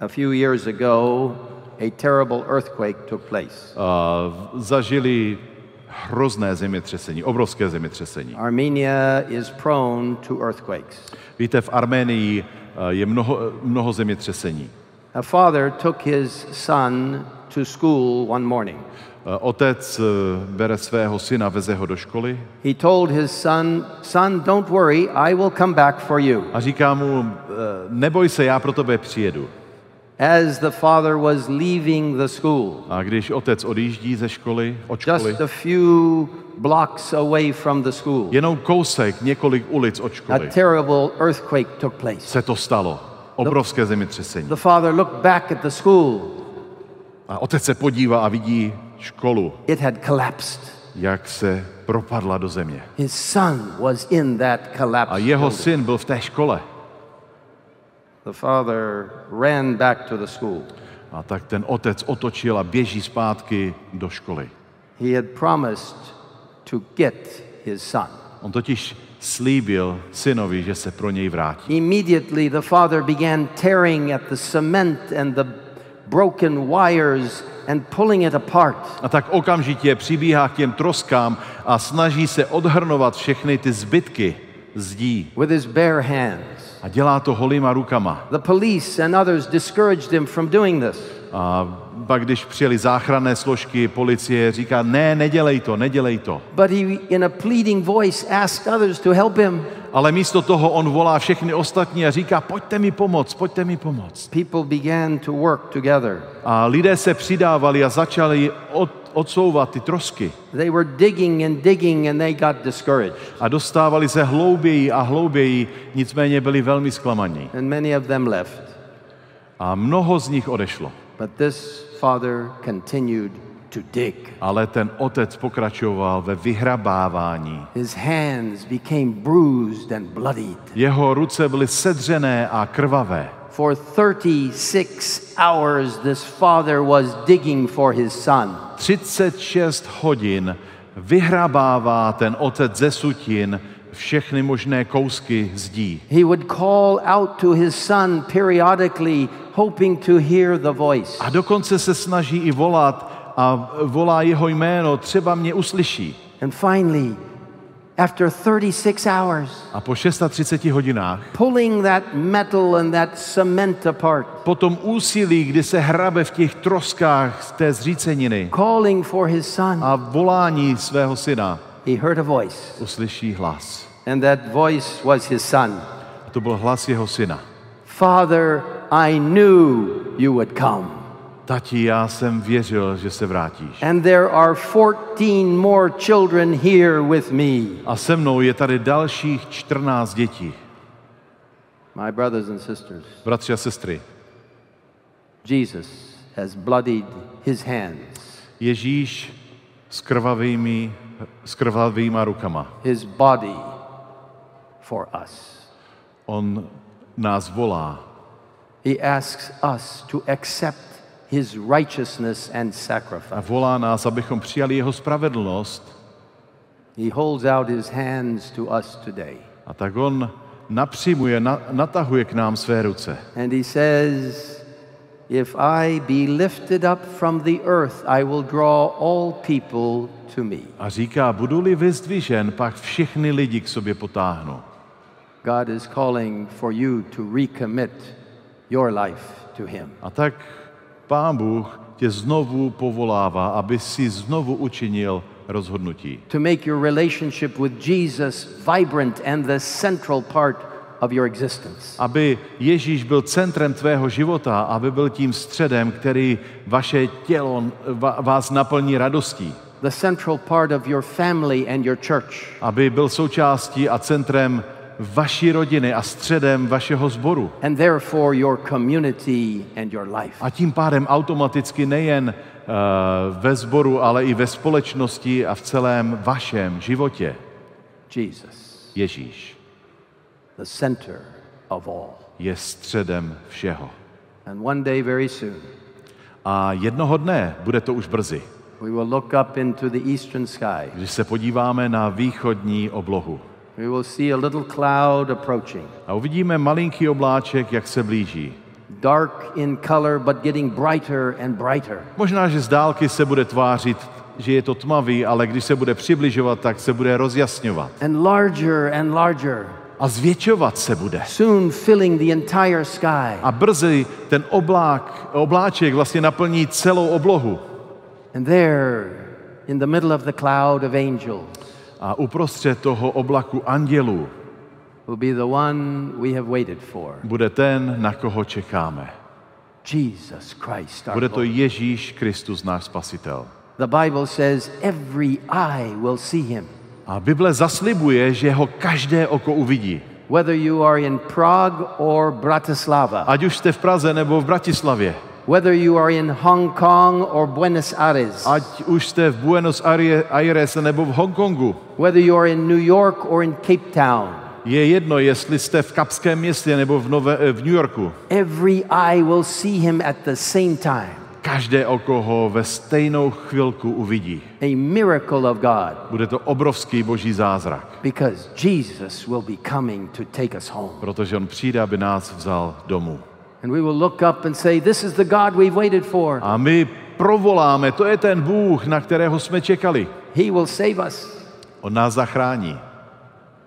a few years ago, a terrible earthquake took place. Uh, zažili hrozné zemětřesení, obrovské zemětřesení. Armenia is prone to earthquakes. Víte, v Arménii je mnoho, mnoho zemětřesení. A father took his son to school one morning. Otec bere svého syna, veze ho do školy. He told his son, son, don't worry, I will come back for you. A říká mu, neboj se, já pro tebe přijedu. As the father was leaving the school, a když otec odjíždí ze školy, od školy, just a few blocks away from the school, jenom kousek, několik ulic od školy, a terrible earthquake took place. Se to stalo, obrovské zemětřesení. The father looked back at the school. A otec se podívá a vidí školu. It had collapsed. Jak se propadla do země. His son was in that collapsed. A jeho syn byl v té škole. The father ran back to the school. A tak ten otec otočil a běží zpátky do školy. He had promised to get his son. On totiž slíbil synovi, že se pro něj vrátí. Immediately the father began tearing at the cement and the broken wires and pulling it apart. A tak okamžitě přibíhá k těm troskám a snaží se odhrnovat všechny ty zbytky zdí. With his bare hands. A dělá to holýma rukama. The police and others discouraged him from doing this. A pak, když přijeli záchranné složky, policie říká, ne, nedělej to, nedělej to. But he, in a pleading voice, asked others to help him. Ale místo toho on volá všechny ostatní a říká, pojďte mi pomoct, pojďte mi pomoct. People began to work together. A lidé se přidávali a začali od, odsouvat ty trosky. They were digging and digging and they got discouraged. A dostávali se hlouběji a hlouběji, nicméně byli velmi zklamaní. And many of them left. A mnoho z nich odešlo. But this father continued to dig. Ale ten otec pokračoval ve vyhrabávání. His hands became bruised and bloodied. Jeho ruce byly sedřené a krvavé. For thirty-six hours this father was digging for his son. třicet šest hodin vyhrabává ten otec ze sutin všechny možné kousky zdí. He would call out to his son periodically, hoping to hear the voice. A dokonce se snaží i volat a volá jeho jméno, třeba mě uslyší. And finally, after thirty-six hours, a po třiceti šesti hodinách, pulling that metal and that cement apart, po tom úsilí, kdy se hrabe v těch troskách z té zříceniny, calling for his son, a volání svého syna, he heard a voice. Uslyší hlas. And that voice was his son. A to byl hlas jeho syna. Father, I knew you would come. Tati, já jsem věřil, že se vrátíš. And there are fourteen more children here with me. A se mnou je tady dalších čtrnáct dětí. My brothers and sisters. Bratři a sestry. Jesus has bloodied his hands. Ježíš s krvavými s krvavýma rukama. His body for us. On nás volá. He asks us to accept his righteousness and sacrifice. A volá nás, abychom přijali jeho spravedlnost. He holds out his hands to us today. A tak on napřimuje, na, natahuje k nám své ruce. And he says, if I be lifted up from the earth, I will draw all people to me. A říká, budu-li vyzdvižen, pak všichni lidi k sobě potáhnu. God is calling for you to recommit your life to him. A tak Pán Bůh tě znovu povolává, aby si znovu učinil rozhodnutí. To make your relationship with Jesus vibrant and the central part of your existence. Aby Ježíš byl centrem tvého života, aby byl tím středem, který vaše tělo vás naplní radostí. The central part of your family and your church. Aby byl součástí a centrem vaší rodiny a středem vašeho sboru. And therefore your community and your life. A tím pádem automaticky nejen uh, ve sboru, ale i ve společnosti a v celém vašem životě. Jesus. Ježíš. The center of all. Je středem všeho. And one day very soon. A jednoho dne, bude to už brzy. We will look up into the eastern sky. Když se podíváme na východní oblohu. We will see a little cloud approaching. A uvidíme malinký obláček, jak se blíží. Dark in color, but getting brighter and brighter. Možná, že z dálky se bude tvářit, že je to tmavý, ale když se bude přibližovat, tak se bude rozjasňovat. And larger and larger. A zvětšovat se bude. Soon filling the entire sky. A brzy ten oblák, obláček vlastně naplní celou oblohu. And there, in the middle of the cloud of angels. A uprostřed toho oblaku andělů bude ten, na koho čekáme. Bude to Ježíš Kristus, náš Spasitel. A Bible zaslibuje, že ho každé oko uvidí. Ať už jste v Praze nebo v Bratislavě. Whether you are in Hong Kong or Buenos Aires. Ať už jste v Buenos Aires nebo v Hongkongu. Whether you are in New York or in Cape Town. Je jedno, jestli jste v Kapském městě nebo v, Nové, v New Yorku. Every eye will see him at the same time. Každé oko ho ve stejnou chvilku uvidí. A miracle of God. Bude to obrovský boží zázrak. Because Jesus will be coming to take us home. Protože on přijde, aby nás vzal domů. And we will look up and say, this is the God we've waited for. A my provoláme, to je ten Bůh, na kterého jsme čekali. He will save us. On nás zachrání.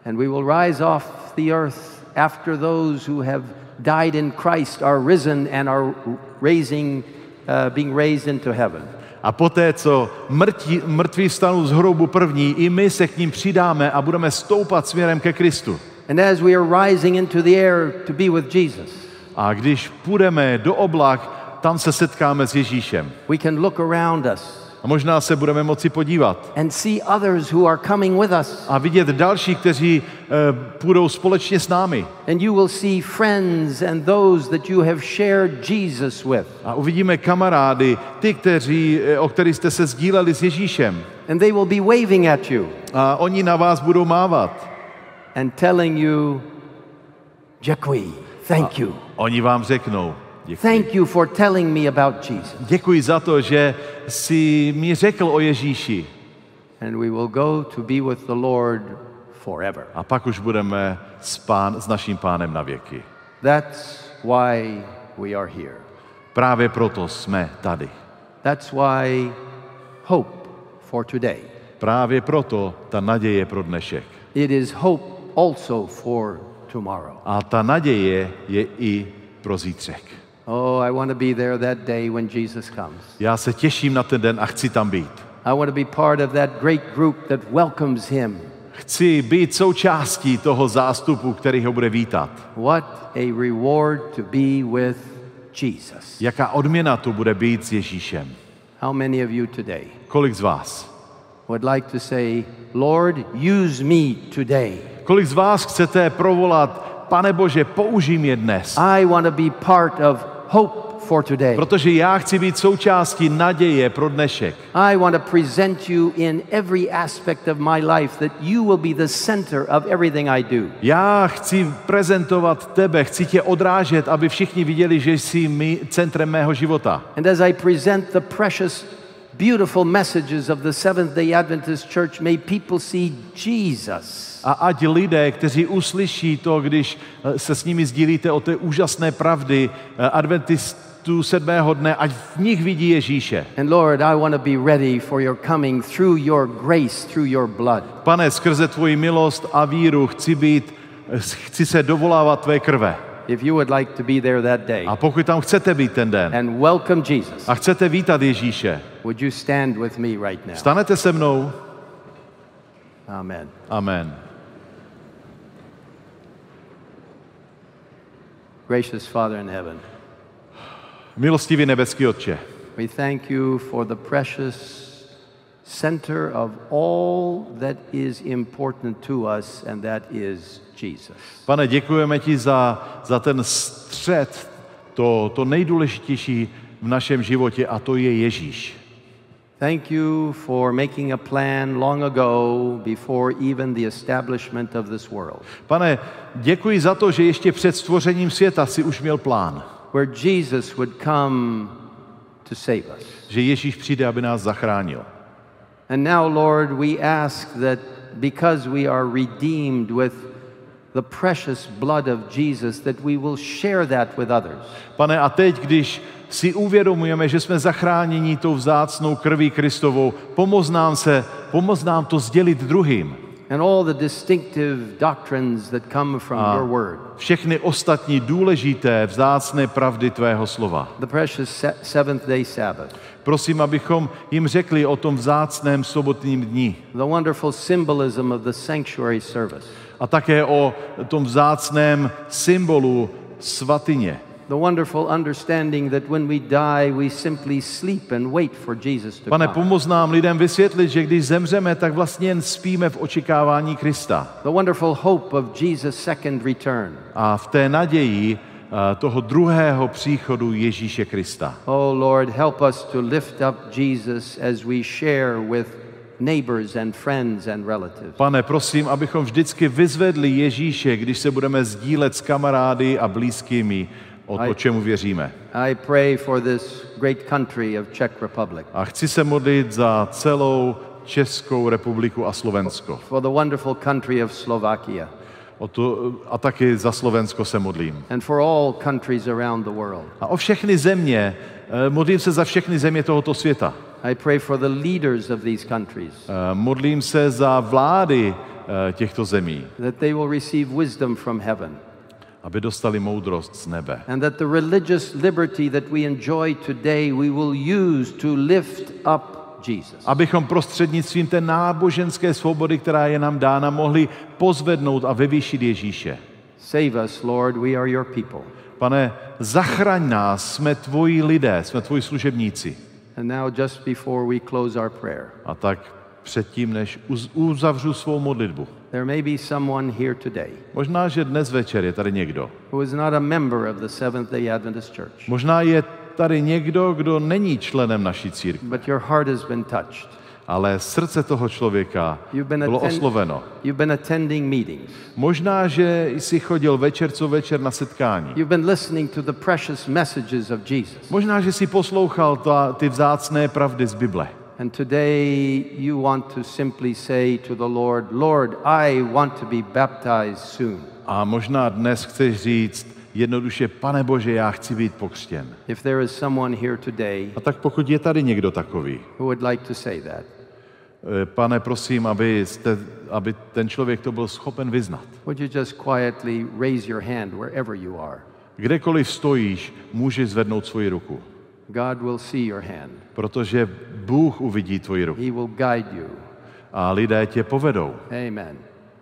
And we will rise off the earth after those who have died in Christ are risen and are raising, uh, being raised into heaven. A poté, co mrtví, mrtví vstanou z hrobu první, i my se k ním přidáme a budeme stoupat směrem ke Kristu. And as we are rising into the air to be with Jesus. A když půjdeme do oblak, tam se setkáme s Ježíšem. We can look around us. A možná se budeme moci podívat. And see others who are coming with us. A vidět další, kteří uh, půjdou společně s námi. And you will see friends and those that you have shared Jesus with. A uvidíme kamarády, ty, kteří, o kterých jste se sdíleli s Ježíšem. And they will be waving at you. A oni na vás budou mávat. And telling you, děkuji. Thank you. Oni vám řeknou. Děkuji. Thank you for telling me about Jesus. Děkuji za to, že jsi mi řekl o Ježíši. And we will go to be with the Lord forever. A pak už budeme s, pán, s naším pánem na věky. That's why we are here. Právě proto jsme tady. That's why hope for today. Právě proto ta naděje pro dnešek. It is hope also for tomorrow. A ta naděje je i pro zítřek. Oh, I want to be there that day when Jesus comes. Já se těším na ten den a chci tam být. I want to be part of that great group that welcomes him. Chci být součástí toho zástupu, který ho bude vítat. What a reward to be with Jesus. Jaká odměna to bude být s Ježíšem? How many of you today? Kolik z vás? Would like to say, Lord, use me today. Kolik z vás chcete provolat, Pane Bože, použij mě dnes. I want to be part of hope for today. Protože já chci být součástí naděje pro dnešek. I want to present you in every aspect of my life that you will be the center of everything I do. Já chci prezentovat tebe, chci tě odrážet, aby všichni viděli, že jsi mi centrem mého života. And as I present the precious beautiful messages of the Seventh-day Adventist Church, may people see Jesus. A ať lidé, kteří uslyší to, když se s nimi sdílíte o té úžasné pravdy adventistů sedmého dne, ať v nich vidí Ježíše. And Lord, I want to be ready for your coming through your grace, through your blood. Pane, skrze tvoji milost a víru chci být, chci se dovolávat tvé krve. If you would like to be there that day. A pokud tam chcete být ten den. And welcome Jesus. A chcete vítat Ježíše. Would you stand with me right now? Stanete se mnou? Amen. Amen. Gracious Father in heaven. Milostivý nebeský Otče. We thank you for the precious center of all that is important to us, and that is Jesus. Pane, děkujeme ti za, za ten střed, to, to nejdůležitější v našem životě, a to je Ježíš. Thank you for making a plan long ago before even the establishment of this world. Pane, děkuji za to, že ještě před stvořením světa si už měl plán. Where Jesus would come to save us. Že Ježíš přijde, aby nás zachránil. And now, Lord, we ask that because we are redeemed with the precious blood of Jesus, that we will share that with others. Pane, a teď, když si uvědomujeme, že jsme zachráněni tou vzácnou krví Kristovou, pomoz nám se, pomoz nám to sdělit druhým. And all the distinctive doctrines that come from your word. Všechny ostatní důležité vzácné pravdy tvého slova. The precious seventh-day Sabbath. Prosím, abychom jim řekli o tom vzácném sobotním dni. The wonderful symbolism of the sanctuary service. A také o tom vzácném symbolu svatyně. The wonderful understanding that when we die, we simply sleep and wait for Jesus to come. Pane, pomoz nám lidem vysvětlit, že když zemřeme, tak vlastně jen spíme v očekávání Krista. The wonderful hope of Jesus' second return. A v té naději toho druhého příchodu Ježíše Krista. Oh Lord, help us to lift up Jesus as we share with neighbors and friends and relatives. Pane, prosím, abychom vždycky vyzvedli Ježíše, když se budeme sdílet s kamarády a blízkými o to, čemu věříme. I pray for this great country of Czech Republic. A chci se modlit za celou Českou republiku a Slovensko. For the wonderful country of Slovakia. O to, a taky za Slovensko se modlím. And for all countries around the world. A o všechny země, modlím se za všechny země tohoto světa. I pray for the leaders of these countries. Modlím se za vlády těchto zemí. That they will receive wisdom from heaven. Aby dostali moudrost z nebe. And that the religious liberty that we enjoy today we will use to lift up Jesus. Abychom prostřednictvím té náboženské svobody, která je nám dána, mohli pozvednout a vyvýšit Ježíše. Save us, Lord, we are your people. Pane, zachraň nás, jsme tvoji lidé, jsme tvoji služebníci. And now just before we close our prayer. A tak předtím, než uzavřu svou modlitbu. There may be someone here today. Možná, že dnes večer je tady někdo. Who is not a member of the Seventh-day Adventist Church. Možná je tady někdo, kdo není členem naší církve. But your heart has been touched. Ale srdce toho člověka bylo osloveno. You've been attending meetings. Možná, že jsi chodil večer co večer na setkání. You've been listening to the precious messages of Jesus. Možná, že jsi poslouchal ta, ty vzácné pravdy z Bible. And today you want to simply say to the Lord, Lord, I want to be baptized soon. A možná dnes chceš říct jednoduše, Pane Bože, já chci být pokřtěn. If there is someone here today, a tak pokud je tady někdo takový, who would like to say that? Pane, prosím, aby, jste, aby ten člověk to byl schopen vyznat. Would you just quietly raise your hand wherever you are? Kdekoliv stojíš, můžeš zvednout svoji ruku. God will see your hand. Protože Bůh uvidí tvoji ruku. He will guide you. A lidé tě povedou. Amen.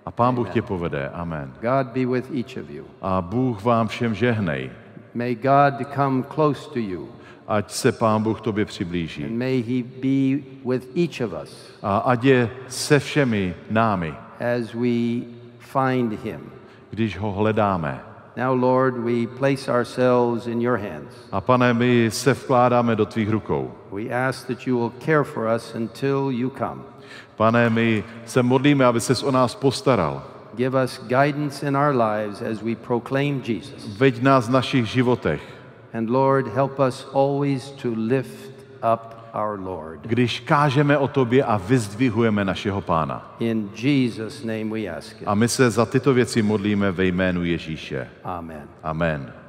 A Pán Bůh tě povede. Amen. God be with each of you. A Bůh vám všem žehnej. May God come close to you. Ať se Pán Bůh tobě přiblíží. And may he be with each of us. A ať je se všemi námi. As we find him. Když ho hledáme. Now, Lord, we place ourselves in your hands. A Pane, my se vkládáme do tvých rukou. We ask that you will care for us until you come. Pane, my se modlíme, aby ses o nás postaral. Give us guidance in our lives as we proclaim Jesus. Veď nás v našich životech. And Lord, help us always to lift up our Lord. Když kážeme o tobě a vyzdvihujeme našeho Pána. In Jesus name we ask it. A my se za tyto věci modlíme ve jménu Ježíše. Amen. Amen.